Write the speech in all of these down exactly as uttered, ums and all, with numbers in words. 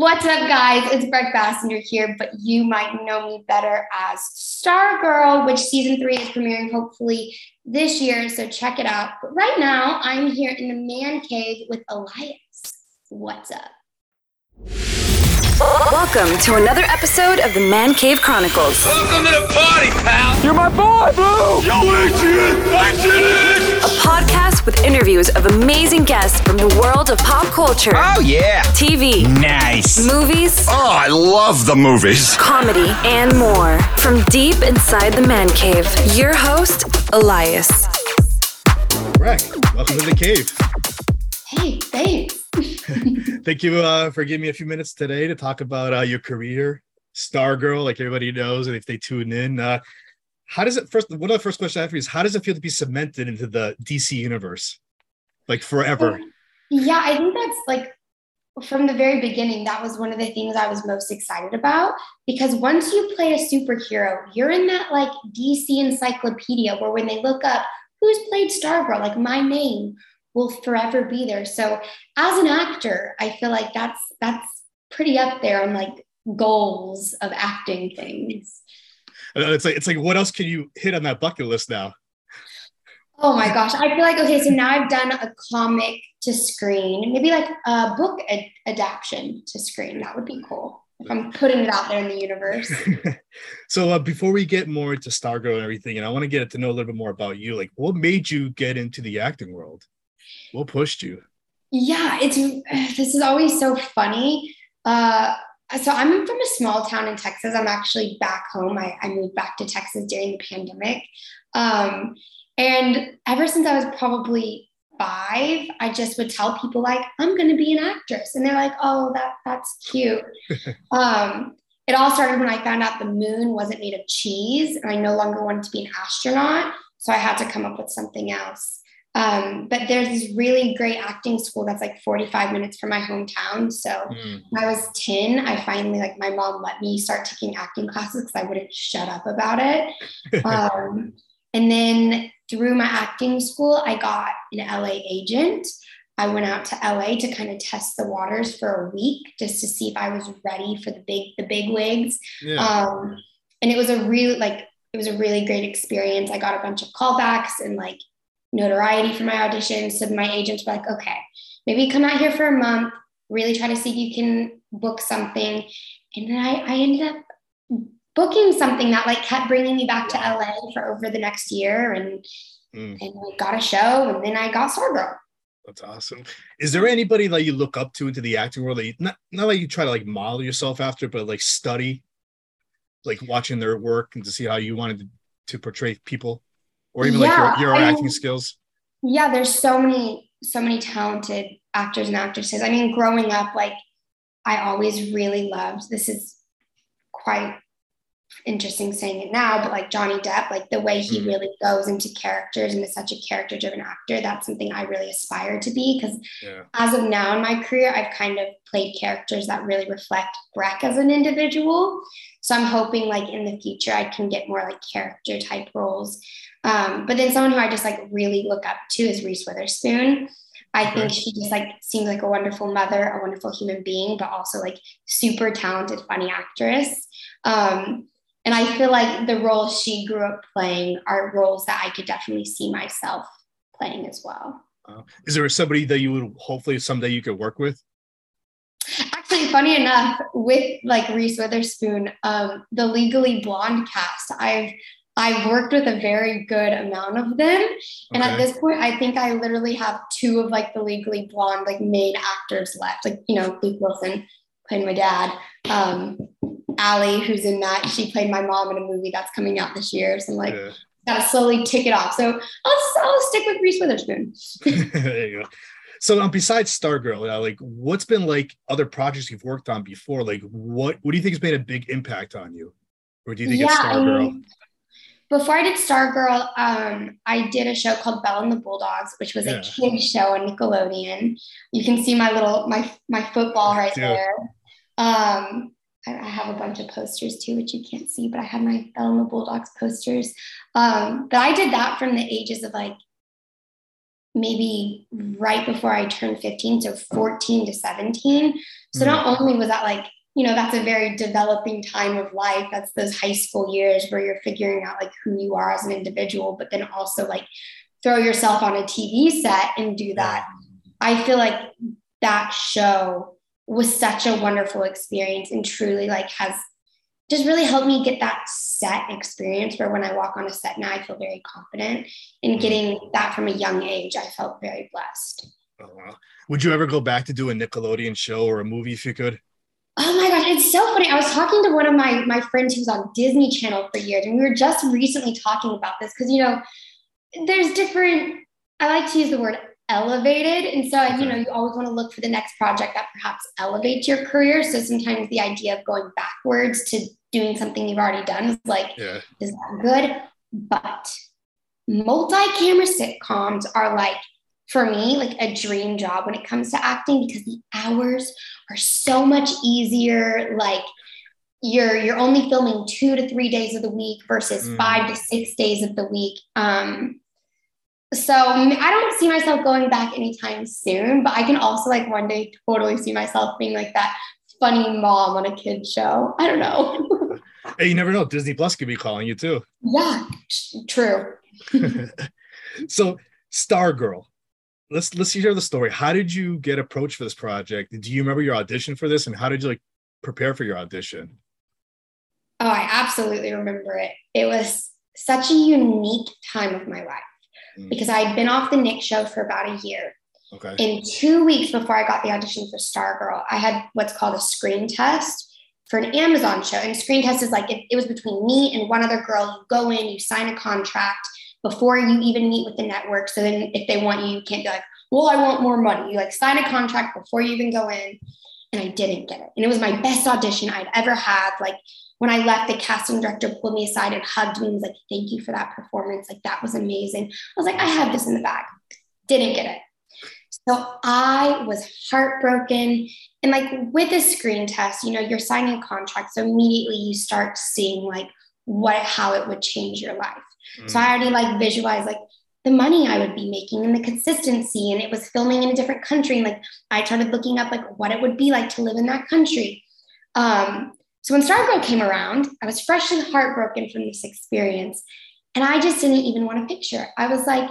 What's up, guys? It's Brec Bassinger here, but you might know me better as Stargirl, which season three is premiering hopefully this year, so check it out. But right now, I'm here in the Man Cave with Elias. What's up? Welcome to another episode of the Man Cave Chronicles. Welcome to the party, pal! You're my boy, Blue! Yo, Adrian! Adrian! A podcast with interviews of amazing guests from the world of pop culture. Oh, yeah! T V. Nice. Movies. Oh, I love the movies. Comedy and more. From deep inside the Man Cave, your host, Elias. All right. Welcome to the cave. Hey, thanks. Thank you uh, for giving me a few minutes today to talk about uh, your career, Stargirl, like everybody knows, and if they tune in. Uh, how does it first? One of the first questions I have for you is, how does it feel to be cemented into the D C universe, like forever? Yeah, I think that's like from the very beginning. That was one of the things I was most excited about, because once you play a superhero, you're in that like D C encyclopedia where when they look up who's played Stargirl, like my name will forever be there. So as an actor, I feel like that's that's pretty up there on like goals of acting things. It's like, it's like, what else can you hit on that bucket list now? Oh my gosh. I feel like, okay, so now I've done a comic to screen, maybe like a book ad- adaptation to screen. That would be cool. If I'm putting it out there in the universe. So uh, before we get more into Stargirl and everything, and I want to get to know a little bit more about you, like what made you get into the acting world? What pushed you? Yeah, it's this is always so funny. Uh, so I'm from a small town in Texas. I'm actually back home. I, I moved back to Texas during the pandemic. Um, and ever since I was probably five, I just would tell people like, I'm going to be an actress. And they're like, oh, that that's cute. um, it all started when I found out the moon wasn't made of cheese and I no longer wanted to be an astronaut. So I had to come up with something else. Um, but there's this really great acting school that's like forty-five minutes from my hometown. So mm. when I was ten, I finally, like my mom let me start taking acting classes because I wouldn't shut up about it. Um, and then through my acting school, I got an L A agent. I went out to L A to kind of test the waters for a week just to see if I was ready for the big, the big wigs. Yeah. Um, and it was a really, like, it was a really great experience. I got a bunch of callbacks and like notoriety for my auditions. So my agents were like, okay, maybe come out here for a month, really try to see if you can book something. And then I, I ended up booking something that like kept bringing me back to L A for over the next year. And, mm. and we got a show, and then I got Stargirl. That's awesome. Is there anybody that you look up to into the acting world that you, not, not like you try to like model yourself after, but like study, like watching their work and to see how you wanted to, to portray people? Or even yeah, like your, your acting I mean, skills? Yeah, there's so many, so many talented actors and actresses. I mean, growing up, like I always really loved, this is quite interesting saying it now, but like Johnny Depp, like the way he mm-hmm. really goes into characters and is such a character-driven actor, that's something I really aspire to be. Because yeah. as of now in my career, I've kind of played characters that really reflect Brec as an individual. So I'm hoping like in the future, I can get more like character type roles. Um, but then someone who I just like really look up to is Reese Witherspoon. I okay. think she just like seems like a wonderful mother, a wonderful human being, but also like super talented, funny actress. Um, and I feel like the roles she grew up playing are roles that I could definitely see myself playing as well. Uh, is there somebody that you would hopefully someday you could work with? Actually, funny enough, with like Reese Witherspoon, um, the Legally Blonde cast, I've I've worked with a very good amount of them. And okay. at this point, I think I literally have two of like the Legally Blonde, like main actors left. Like, you know, Luke Wilson playing my dad. Um, Allie, who's in that, she played my mom in a movie that's coming out this year. So I'm like, yeah. gotta slowly tick it off. So I'll, I'll stick with Reese Witherspoon. There you go. So um, besides Stargirl, now, like what's been like other projects you've worked on before? Like what, what do you think has made a big impact on you? Or do you think yeah, it's Stargirl? I mean, before I did Stargirl, um, I did a show called Bella and the Bulldogs, which was yeah. a kids show on Nickelodeon. You can see my little my my football right yeah. there. Um, I, I have a bunch of posters too, which you can't see, but I have my Bella and the Bulldogs posters. Um, but I did that from the ages of like maybe right before I turned fifteen, so fourteen to seventeen. So mm-hmm. not only was that like, you know, that's a very developing time of life. That's those high school years where you're figuring out like who you are as an individual, but then also like throw yourself on a T V set and do that. I feel like that show was such a wonderful experience and truly like has just really helped me get that set experience where when I walk on a set now, I feel very confident in getting that from a young age. I felt very blessed. Oh, wow. Would you ever go back to do a Nickelodeon show or a movie if you could? Oh my gosh, it's so funny. I was talking to one of my, my friends who's on Disney Channel for years, and we were just recently talking about this because, you know, there's different, I like to use the word elevated. And so, okay. you know, you always want to look for the next project that perhaps elevates your career. So sometimes the idea of going backwards to doing something you've already done is like, yeah. is that good? But multi-camera sitcoms are like, for me, like a dream job when it comes to acting, because the hours are so much easier. Like you're, you're only filming two to three days of the week versus mm. five to six days of the week. Um, so I don't see myself going back anytime soon, but I can also like one day totally see myself being like that funny mom on a kid's show. I don't know. Hey, you never know. Disney Plus could be calling you too. Yeah, true. So Stargirl. Let's let's hear the story. How did you get approached for this project? Do you remember your audition for this, and how did you like prepare for your audition? Oh, I absolutely remember it. It was such a unique time of my life mm. because I had been off the Nick show for about a year. Okay. In two weeks before I got the audition for Stargirl, I had what's called a screen test for an Amazon show. And screen test is like, it, it was between me and one other girl. You go in, you sign a contract before you even meet with the network. So then if they want you, you can't be like, well, I want more money. You like sign a contract before you even go in. And I didn't get it. And it was my best audition I'd ever had. Like when I left, the casting director pulled me aside and hugged me and was like, thank you for that performance. Like that was amazing. I was like, I had this in the bag. Didn't get it. So I was heartbroken. And like with a screen test, you know, you're signing a contract. So immediately you start seeing like what, how it would change your life. So I already like visualized like the money I would be making and the consistency, and it was filming in a different country. And like I started looking up like what it would be like to live in that country. Um, so when Stargirl came around, I was freshly heartbroken from this experience, and I just didn't even want a picture. I was like,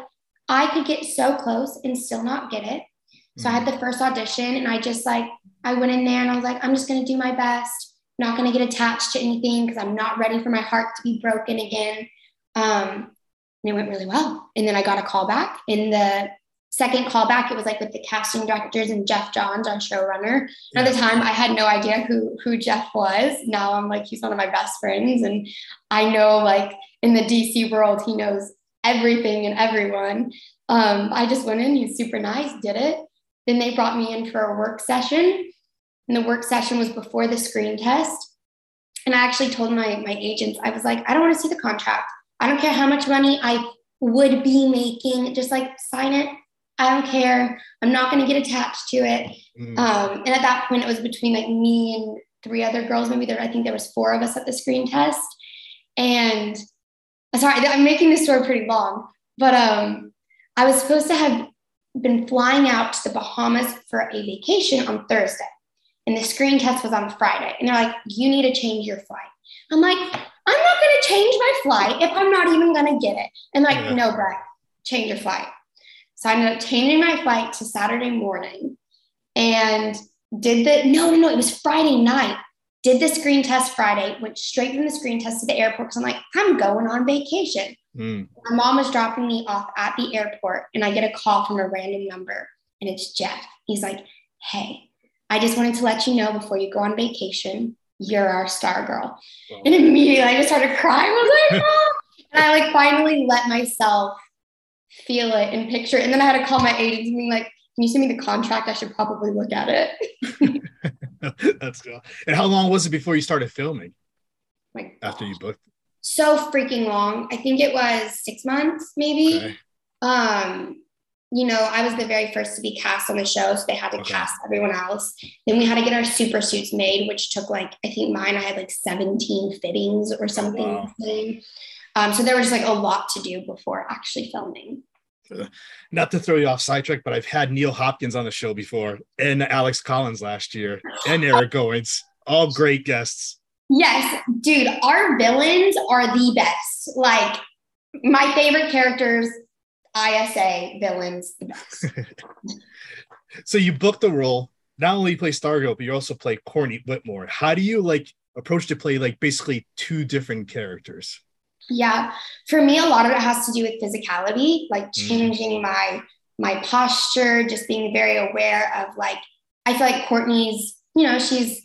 I could get so close and still not get it. So I had the first audition, and I just like I went in there and I was like, I'm just gonna do my best. Not gonna get attached to anything because I'm not ready for my heart to be broken again. Um, and it went really well. And then I got a call back. In the second call back, it was like with the casting directors and Geoff Johns, our showrunner. Yeah. At the time, I had no idea who, who Geoff was. Now I'm like, he's one of my best friends. And I know like in the D C world, he knows everything and everyone. Um, I just went in, he's super nice, did it. Then they brought me in for a work session. And the work session was before the screen test. And I actually told my, my agents, I was like, I don't want to see the contract. I don't care how much money I would be making, just like sign it. I don't care. I'm not going to get attached to it. Mm. Um, and at that point it was between like me and three other girls. Maybe there, I think there was four of us at the screen test. And sorry, I'm making this story pretty long, but um, I was supposed to have been flying out to the Bahamas for a vacation on Thursday. And the screen test was on Friday. And they're like, you need to change your flight. I'm like, I'm not going to change my flight if I'm not even going to get it. And like, yeah. no, Brec, change your flight. So I ended up changing my flight to Saturday morning and did the, no, no, no, it was Friday night. Did the screen test Friday, went straight from the screen test to the airport. Cause I'm like, I'm going on vacation. Mm. My mom was dropping me off at the airport and I get a call from a random number and it's Geoff. He's like, hey, I just wanted to let you know before you go on vacation, you're our star girl. Wow. And immediately I just started crying. I was like, oh. And I like finally let myself feel it and picture it. And then I had to call my agents and be like, can you send me the contract? I should probably look at it. That's cool. And how long was it before you started filming? Like after you booked? So freaking long. I think it was six months, maybe. Okay. Um, you know, I was the very first to be cast on the show, so they had to okay. cast everyone else. Then we had to get our super suits made, which took like, I think mine, I had like seventeen fittings or something. Oh, wow. Um, so there was just like a lot to do before actually filming. not to throw you off sidetrack, but I've had Neil Hopkins on the show before, and Alex Collins last year, and Eric Goins, all great guests. Yes, dude, our villains are the best. Like, my favorite characters, I S A villains, the best. So you booked the role. Not only you play Stargirl, but you also play Courtney Whitmore. How do you like approach to play like basically two different characters? Yeah, for me, a lot of it has to do with physicality, like changing mm. my my posture, just being very aware of like, I feel like Courtney's, you know, she's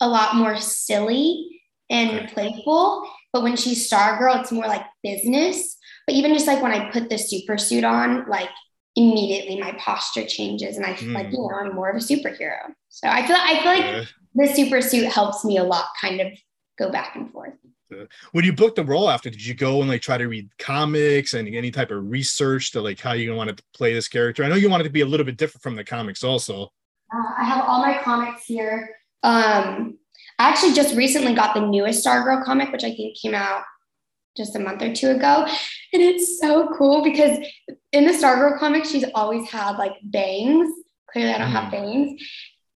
a lot more silly and okay. playful, but when she's Stargirl, it's more like business. But even just like when I put the super suit on, like immediately my posture changes and I feel mm. like, you know, I'm more of a superhero. So I feel I feel like yeah. the super suit helps me a lot, kind of go back and forth. When you booked the role after, did you go and like try to read comics and any type of research to like how you wanted to play this character? I know you wanted to be a little bit different from the comics also. Uh, I have all my comics here. Um, I actually just recently got the newest Stargirl comic, which I think came out just a month or two ago. And it's so cool because in the Stargirl comic, she's always had like bangs. Clearly I don't mm. have bangs.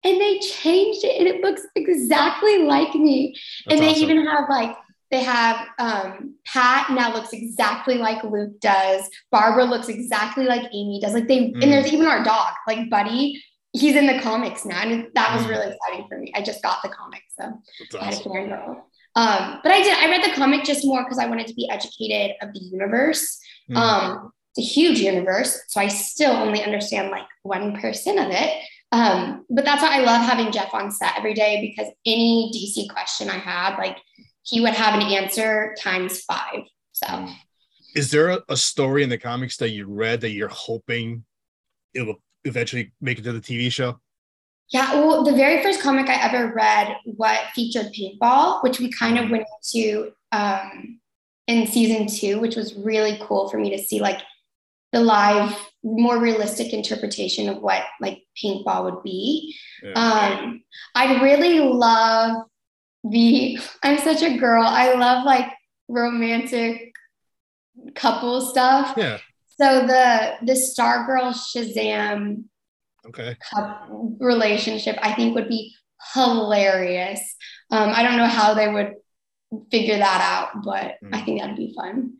And they changed it and it looks exactly like me. That's and they awesome. even have like, They have um, Pat now looks exactly like Luke does. Barbara looks exactly like Amy does. Like they, mm. and there's even our dog, like Buddy. He's in the comics now, and that was really exciting for me. I just got the comic, so That's I had awesome. to learn all. Um, but I did. I read the comic just more because I wanted to be educated of the universe. Mm. Um, it's a huge universe, so I still only understand like one percent of it. Um, but that's why I love having Geoff on set every day, because any D C question I had, like, he would have an answer times five. So is there a, a story in the comics that you read that you're hoping it will eventually make it to the T V show? Yeah. Well, the very first comic I ever read, what featured paintball, which we kind of went into um, in season two, which was really cool for me to see like the live, more realistic interpretation of what like paintball would be. Yeah. Um, I really love The I'm such a girl. I love like romantic couple stuff. Yeah. So the the Stargirl Shazam okay couple relationship I think would be hilarious. Um, I don't know how they would figure that out, but mm. I think that'd be fun.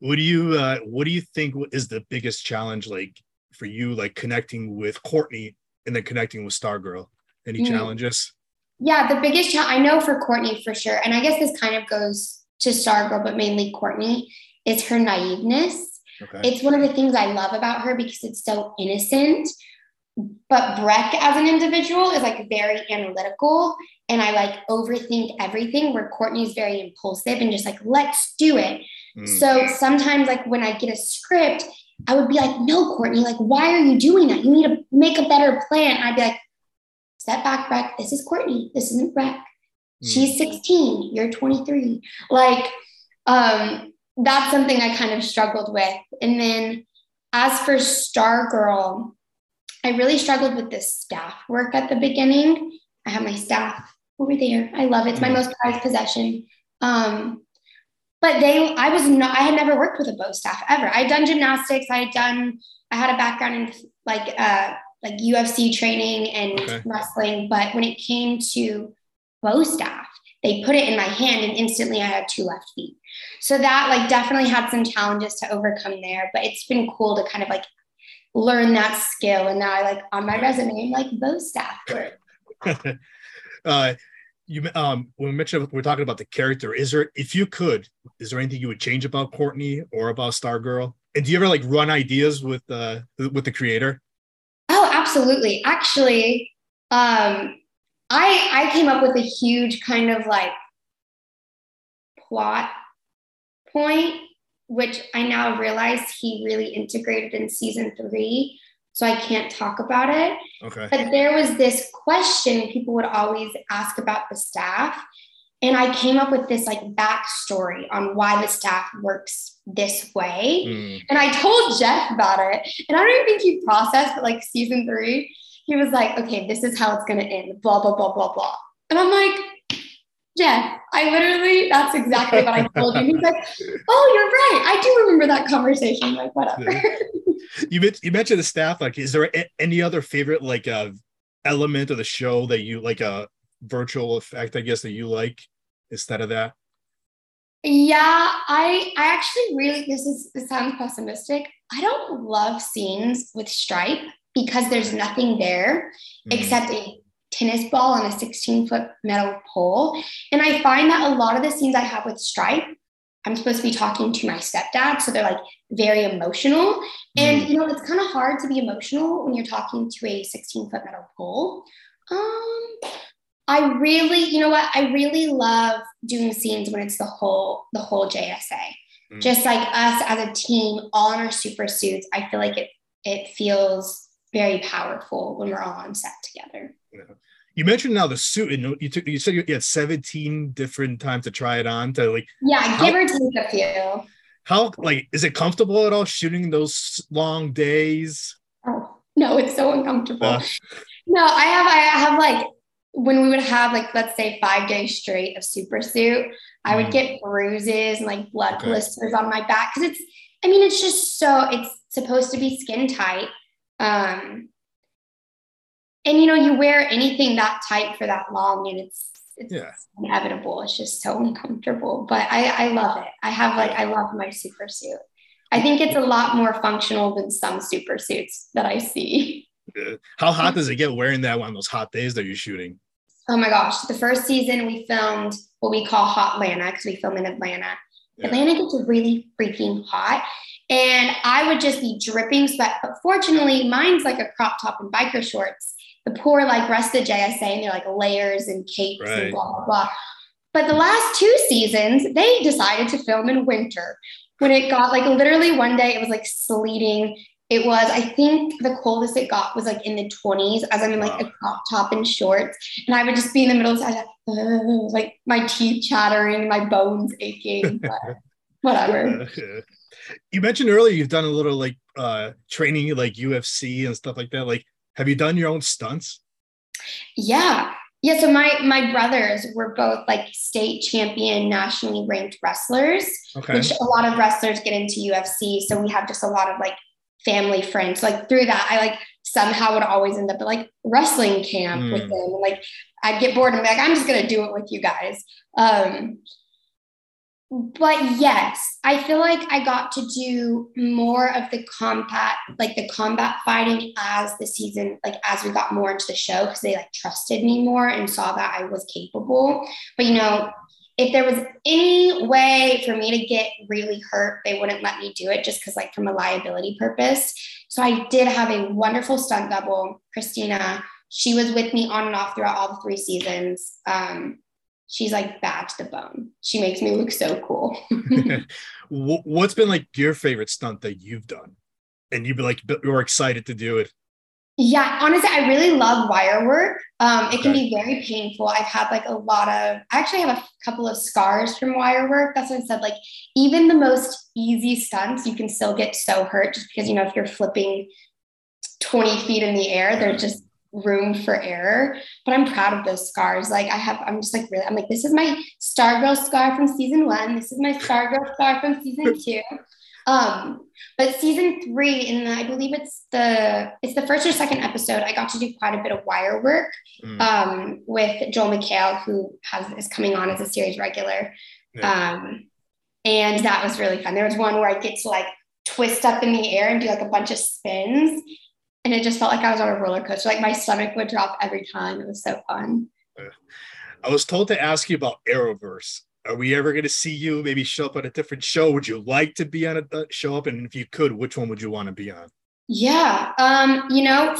What do you uh, What do you think is the biggest challenge like for you, like connecting with Courtney and then connecting with Stargirl? Any mm. challenges? Yeah, the biggest challenge, I know for Courtney for sure, and I guess this kind of goes to Stargirl, but mainly Courtney, is her naiveness. Okay. It's one of the things I love about her because it's so innocent. But Brec as an individual is like very analytical, and I like overthink everything, where Courtney's very impulsive and just like, let's do it. Mm. So sometimes like when I get a script, I would be like, no, Courtney, like, why are you doing that? You need to make a better plan. And I'd be like, step back, Brec. This is Courtney. This isn't Brec. She's sixteen. You're twenty-three. Like, um, that's something I kind of struggled with. And then as for Stargirl, I really struggled with the staff work at the beginning. I have my staff over there. I love it. It's my most prized possession. Um, but they, I was not, I had never worked with a bow staff ever. I had done gymnastics. I had done, I had a background in like, uh, like U F C training and okay. wrestling. But when it came to bow staff, they put it in my hand and instantly I had two left feet. So that like definitely had some challenges to overcome there, but it's been cool to kind of like learn that skill. And now I like on my resume, I'm like bow staff work. uh, you, um, when we mentioned, we're talking about the character, is there, if you could, is there anything you would change about Courtney or about Stargirl? And do you ever like run ideas with, uh, with the creator? Absolutely. Actually, um, I I came up with a huge kind of like plot point, which I now realize he really integrated in season three, so I can't talk about it. Okay. But there was this question people would always ask about the staff, and I came up with this like backstory on why the staff works this way. Mm. And I told Geoff about it. And I don't even think he processed, but like season three, he was like, okay, this is how it's going to end, blah, blah, blah, blah, blah. And I'm like, Geoff, I literally, that's exactly what I told you. He's like, oh, you're right. I do remember that conversation. I'm like, whatever. Yeah. you, you mentioned the staff. Like, is there a, any other favorite like uh, element of the show that you like? A uh, virtual effect, I guess, that you like instead of that? Yeah, I I actually really, this is this sounds pessimistic. I don't love scenes with Stripe because there's nothing there mm. except a tennis ball and a sixteen foot metal pole. And I find that a lot of the scenes I have with Stripe, I'm supposed to be talking to my stepdad. So they're like very emotional. Mm. And you know, it's kind of hard to be emotional when you're talking to a sixteen foot metal pole. Um, I really, you know what? I really love doing scenes when it's the whole, the whole J S A, mm. just like us as a team, all in our super suits. I feel like it, it feels very powerful when we're all on set together. Yeah. You mentioned now the suit, and you took, you said you had seventeen different times to try it on to like, yeah, how, give or take a few. How, like, is it comfortable at all shooting those long days? Oh, no, it's so uncomfortable. Uh. No, I have, I have like, when we would have like, let's say five days straight of supersuit, I would get bruises and like blood okay. blisters on my back. Cause it's, I mean, it's just so, it's supposed to be skin tight. Um, and you know, you wear anything that tight for that long and it's, it's yeah. inevitable. It's just so uncomfortable, but I, I love it. I have like, I love my supersuit. I think it's a lot more functional than some supersuits that I see. How hot does it get wearing that on those hot days that you're shooting? Oh my gosh. The first season we filmed what we call Hot Atlanta because we film in Atlanta. Yeah. Atlanta gets really freaking hot. And I would just be dripping sweat. But fortunately, mine's like a crop top and biker shorts. The poor like rest of J S A and they're like layers and capes right. and blah, blah, blah. But the last two seasons, they decided to film in winter when it got like literally one day it was like sleeting. It was, I think the coldest it got was like in the twenties as I'm in like wow. a crop top and shorts. And I would just be in the middle of the side, like my teeth chattering, my bones aching, but whatever. You mentioned earlier, you've done a little like uh, training, like U F C and stuff like that. Like, have you done your own stunts? Yeah. Yeah. So my, my brothers were both like state champion, nationally ranked wrestlers, okay. which a lot of wrestlers get into U F C. So we have just a lot of like family friends, like through that I like somehow would always end up at like wrestling camp mm. with them, and like I'd get bored and be like, I'm just gonna do it with you guys. Um but yes, I feel like I got to do more of the combat like the combat fighting as the season, like as we got more into the show, because they like trusted me more and saw that I was capable. But you know, if there was any way for me to get really hurt, they wouldn't let me do it just because like from a liability purpose. So I did have a wonderful stunt double, Christina. She was with me on and off throughout all the three seasons. Um, she's like bad to the bone. She makes me look so cool. What's been like your favorite stunt that you've done? And you'd be like, you're excited to do it. Yeah, honestly, I really love wire work. Um, it okay. can be very painful. I've had like a lot of, I actually have a couple of scars from wire work. That's what I said, like even the most easy stunts, you can still get so hurt just because, you know, if you're flipping twenty feet in the air, there's just room for error. But I'm proud of those scars. Like I have, I'm just like, really, I'm like, this is my Stargirl scar from season one. This is my Stargirl scar from season two. Um, but season three, and I believe it's the, it's the first or second episode, I got to do quite a bit of wire work, mm. um, with Joel McHale, who has, is coming on as a series regular. Yeah. Um, and that was really fun. There was one where I get to like twist up in the air and do like a bunch of spins. And it just felt like I was on a roller coaster. Like my stomach would drop every time. It was so fun. I was told to ask you about Arrowverse. Are we ever going to see you maybe show up on a different show? Would you like to be on a uh, show up? And if you could, which one would you want to be on? Yeah. Um, you know,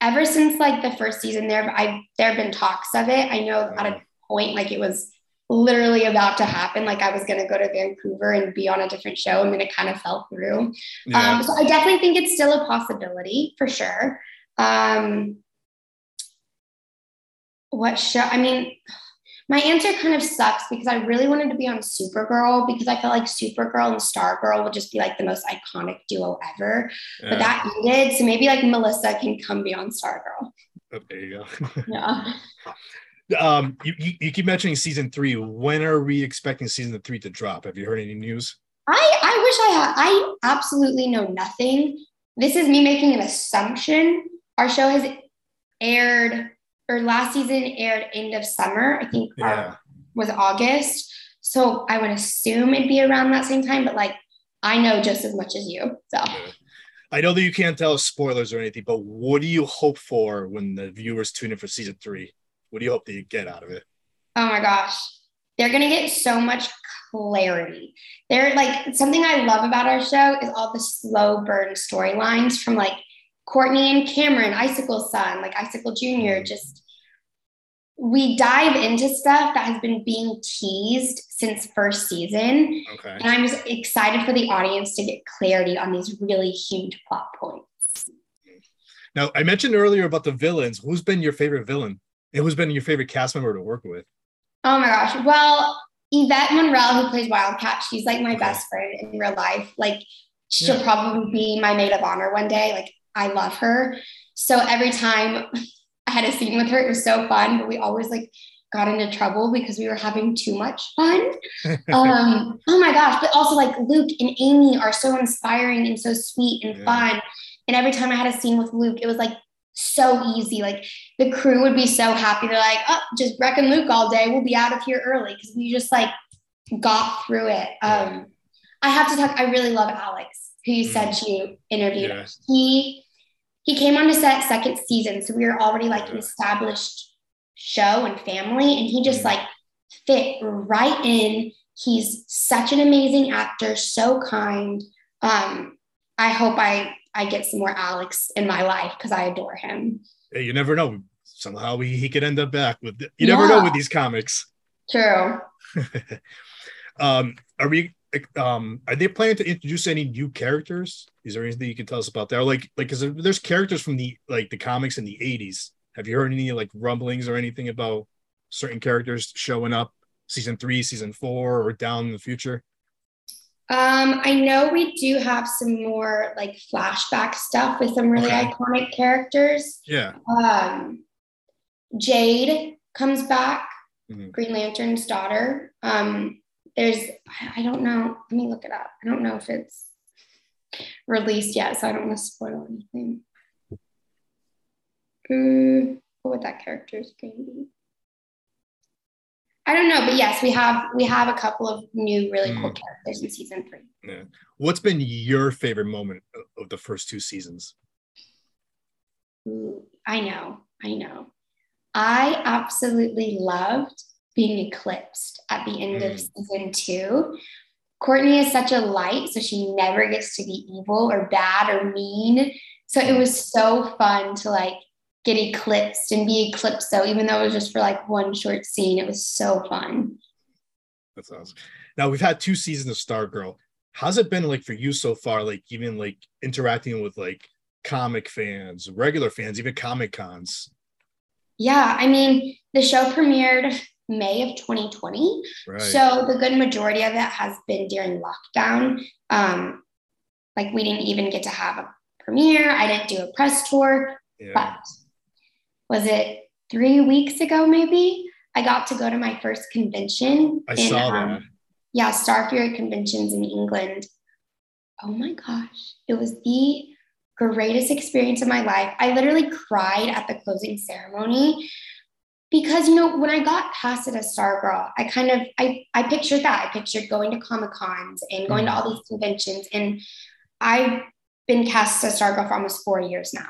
ever since like the first season there, I, there have been talks of it. I know at a point, like it was literally about to happen. Like I was going to go to Vancouver and be on a different show. And then it kind of fell through. Yeah. Um, so I definitely think it's still a possibility for sure. Um, what show? I mean, my answer kind of sucks because I really wanted to be on Supergirl because I felt like Supergirl and Stargirl would just be like the most iconic duo ever. Yeah. But that ended, so maybe like Melissa can come be on Stargirl. Oh, there you go. Yeah. Um, you, you, you keep mentioning season three. When are we expecting season three to drop? Have you heard any news? I, I wish I had. I absolutely know nothing. this is me making an assumption. Our show has aired, or last season aired end of summer. I think yeah. our, was August. So I would assume it'd be around that same time, but like, I know just as much as you. So I know that you can't tell us spoilers or anything, but what do you hope for when the viewers tune in for season three? What do you hope that you get out of it? Oh my gosh. They're going to get so much clarity. They're like, something I love about our show is all the slow burn storylines from like Courtney and Cameron, Icicle Son, like Icicle Junior Just, we dive into stuff that has been being teased since first season. Okay. And I'm just excited for the audience to get clarity on these really huge plot points. Now, I mentioned earlier about the villains. Who's been your favorite villain? And who's been your favorite cast member to work with? Oh my gosh. Well, Yvette Monreal, who plays Wildcat, she's like my okay. best friend in real life. Like she'll yeah. probably be my maid of honor one day. Like I love her. So every time I had a scene with her, it was so fun, but we always like got into trouble because we were having too much fun. Um, oh my gosh. But also like Luke and Amy are so inspiring and so sweet and yeah. fun. And every time I had a scene with Luke, it was like so easy. Like the crew would be so happy. They're like, oh, just Brec and Luke all day. We'll be out of here early. Cause we just like got through it. Um, yeah. I have to talk. I really love Alex, who you mm. said you interviewed. Yeah. He, he came on to set second season. So we were already like an established show and family. And he just like fit right in. He's such an amazing actor. So kind. Um, I hope I, I get some more Alex in my life because I adore him. Hey, you never know. Somehow he, he could end up back with, the, you yeah. never know with these comics. True. um, are we, um, are they planning to introduce any new characters? Is there anything you can tell us about that? Or like, like, cause there's characters from the, like the comics in the eighties. Have you heard any like rumblings or anything about certain characters showing up season three, season four, or down in the future? Um, I know we do have some more like flashback stuff with some really okay. iconic characters. Yeah. Um, Jade comes back, mm-hmm. Green Lantern's daughter. Um, there's, I don't know. Let me look it up. I don't know if it's released yet, so I don't want to spoil anything. Mm, what would that character's name be? I don't know, but yes, we have we have a couple of new really cool mm. characters in season three. Yeah. What's been your favorite moment of the first two seasons? I know, I know. I absolutely loved being eclipsed at the end mm. of season two. Courtney is such a light, so she never gets to be evil or bad or mean. So it was so fun to like get eclipsed and be eclipsed. So even though it was just for like one short scene, it was so fun. That's awesome. Now we've had two seasons of Stargirl. How's it been like for you so far? Like even like interacting with like comic fans, regular fans, even Comic Cons. Yeah. I mean, the show premiered May of twenty twenty. Right. So the good majority of it has been during lockdown. Um, like we didn't even get to have a premiere. I didn't do a press tour, yeah. but was it three weeks ago, maybe? I got to go to my first convention. I in, saw that. Um, yeah, Starfury conventions in England. Oh my gosh. It was the greatest experience of my life. I literally cried at the closing ceremony because, you know, when I got casted as Stargirl, I kind of, I, I pictured that. I pictured going to Comic-Cons and going mm. to all these conventions. And I've been cast as Stargirl for almost four years now.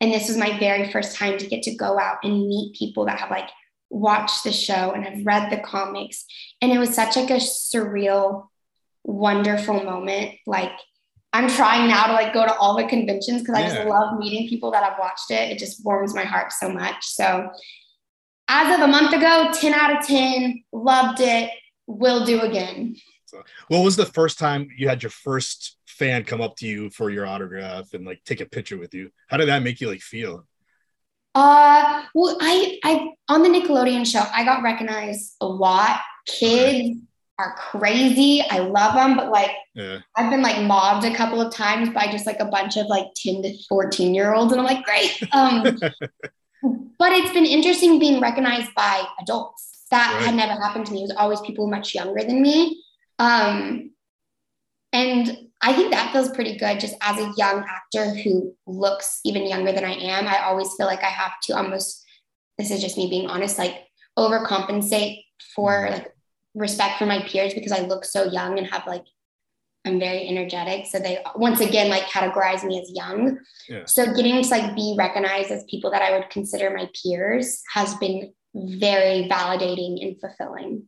And this was my very first time to get to go out and meet people that have like watched the show and have read the comics. And it was such like a surreal, wonderful moment. Like I'm trying now to like go to all the conventions because I yeah. just love meeting people that have watched it. It just warms my heart so much. So as of a month ago, ten out of ten, loved it. Will do again. What was the first time you had your first fan come up to you for your autograph and like take a picture with you? How did that make you like feel? Uh, well, I, I, on the Nickelodeon show, I got recognized a lot. Kids okay. are crazy. I love them, but like, yeah. I've been like mobbed a couple of times by just like a bunch of like ten to fourteen year olds. And I'm like, great. Um, but it's been interesting being recognized by adults. That right. had never happened to me. It was always people much younger than me. Um, and I think that feels pretty good just as a young actor who looks even younger than I am. I always feel like I have to almost, this is just me being honest, like overcompensate for like respect for my peers because I look so young and have like, I'm very energetic. So they once again, like categorize me as young. Yeah. So getting to like be recognized as people that I would consider my peers has been very validating and fulfilling.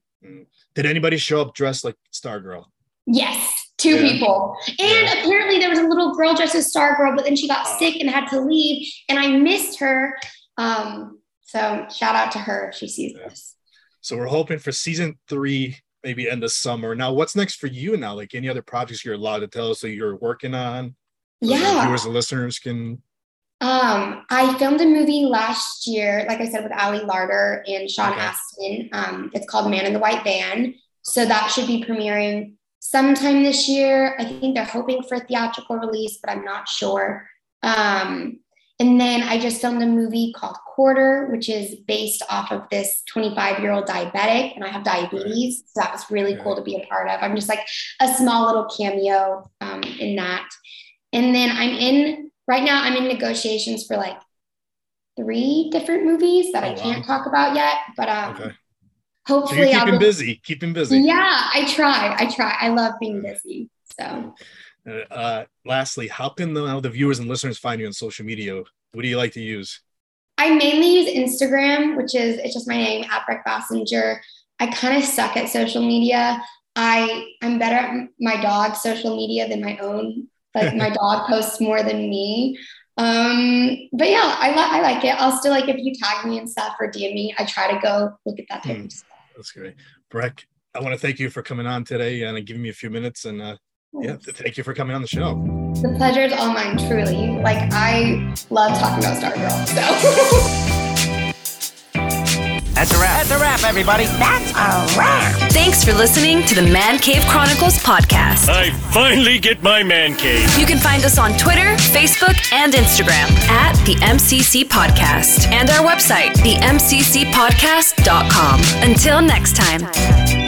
Did anybody show up dressed like Stargirl? Yes. Two yeah. people. And yeah. apparently there was a little girl dressed as Stargirl, but then she got sick and had to leave. And I missed her. Um, so shout out to her if she sees yeah. this. So we're hoping for season three, maybe end of summer. Now, what's next for you now? Like any other projects you're allowed to tell us that you're working on? So yeah. viewers and listeners can... Um, I filmed a movie last year, like I said, with Ali Larter and Sean okay. Astin. Um, it's called Man in the White Van. So that should be premiering sometime this year. I think they're hoping for a theatrical release, but I'm not sure. Um, and then I just filmed a movie called Quarter, which is based off of this twenty-five-year-old diabetic, and I have diabetes. So that was really yeah. cool to be a part of. I'm just like a small little cameo um, in that. And then I'm in, right now I'm in negotiations for like three different movies that oh, I can't wow. talk about yet, but um, okay. hopefully so you're keeping I'll be busy, keeping busy. Yeah, I try. I try. I love being busy. So uh, lastly, how can the, the viewers and listeners find you on social media? What do you like to use? I mainly use Instagram, which is, it's just my name, at Brec Bassinger. I kind of suck at social media. I, I'm better at my dog's social media than my own. Like my dog posts more than me. Um, but yeah, I, li- I like it. I'll still like, if you tag me and stuff or D M me, I try to go look at that type mm. of stuff. That's great. Brec, I want to thank you for coming on today and giving me a few minutes. And uh, yeah, thank you for coming on the show. The pleasure is all mine, truly. Like, I love talking about Stargirl. So. That's a wrap. That's a wrap, everybody. That's a wrap. Thanks for listening to the Man Cave Chronicles podcast. I finally get my man cave. You can find us on Twitter, Facebook, and Instagram at the M C C Podcast and our website, the M C C podcast dot com. Until next time.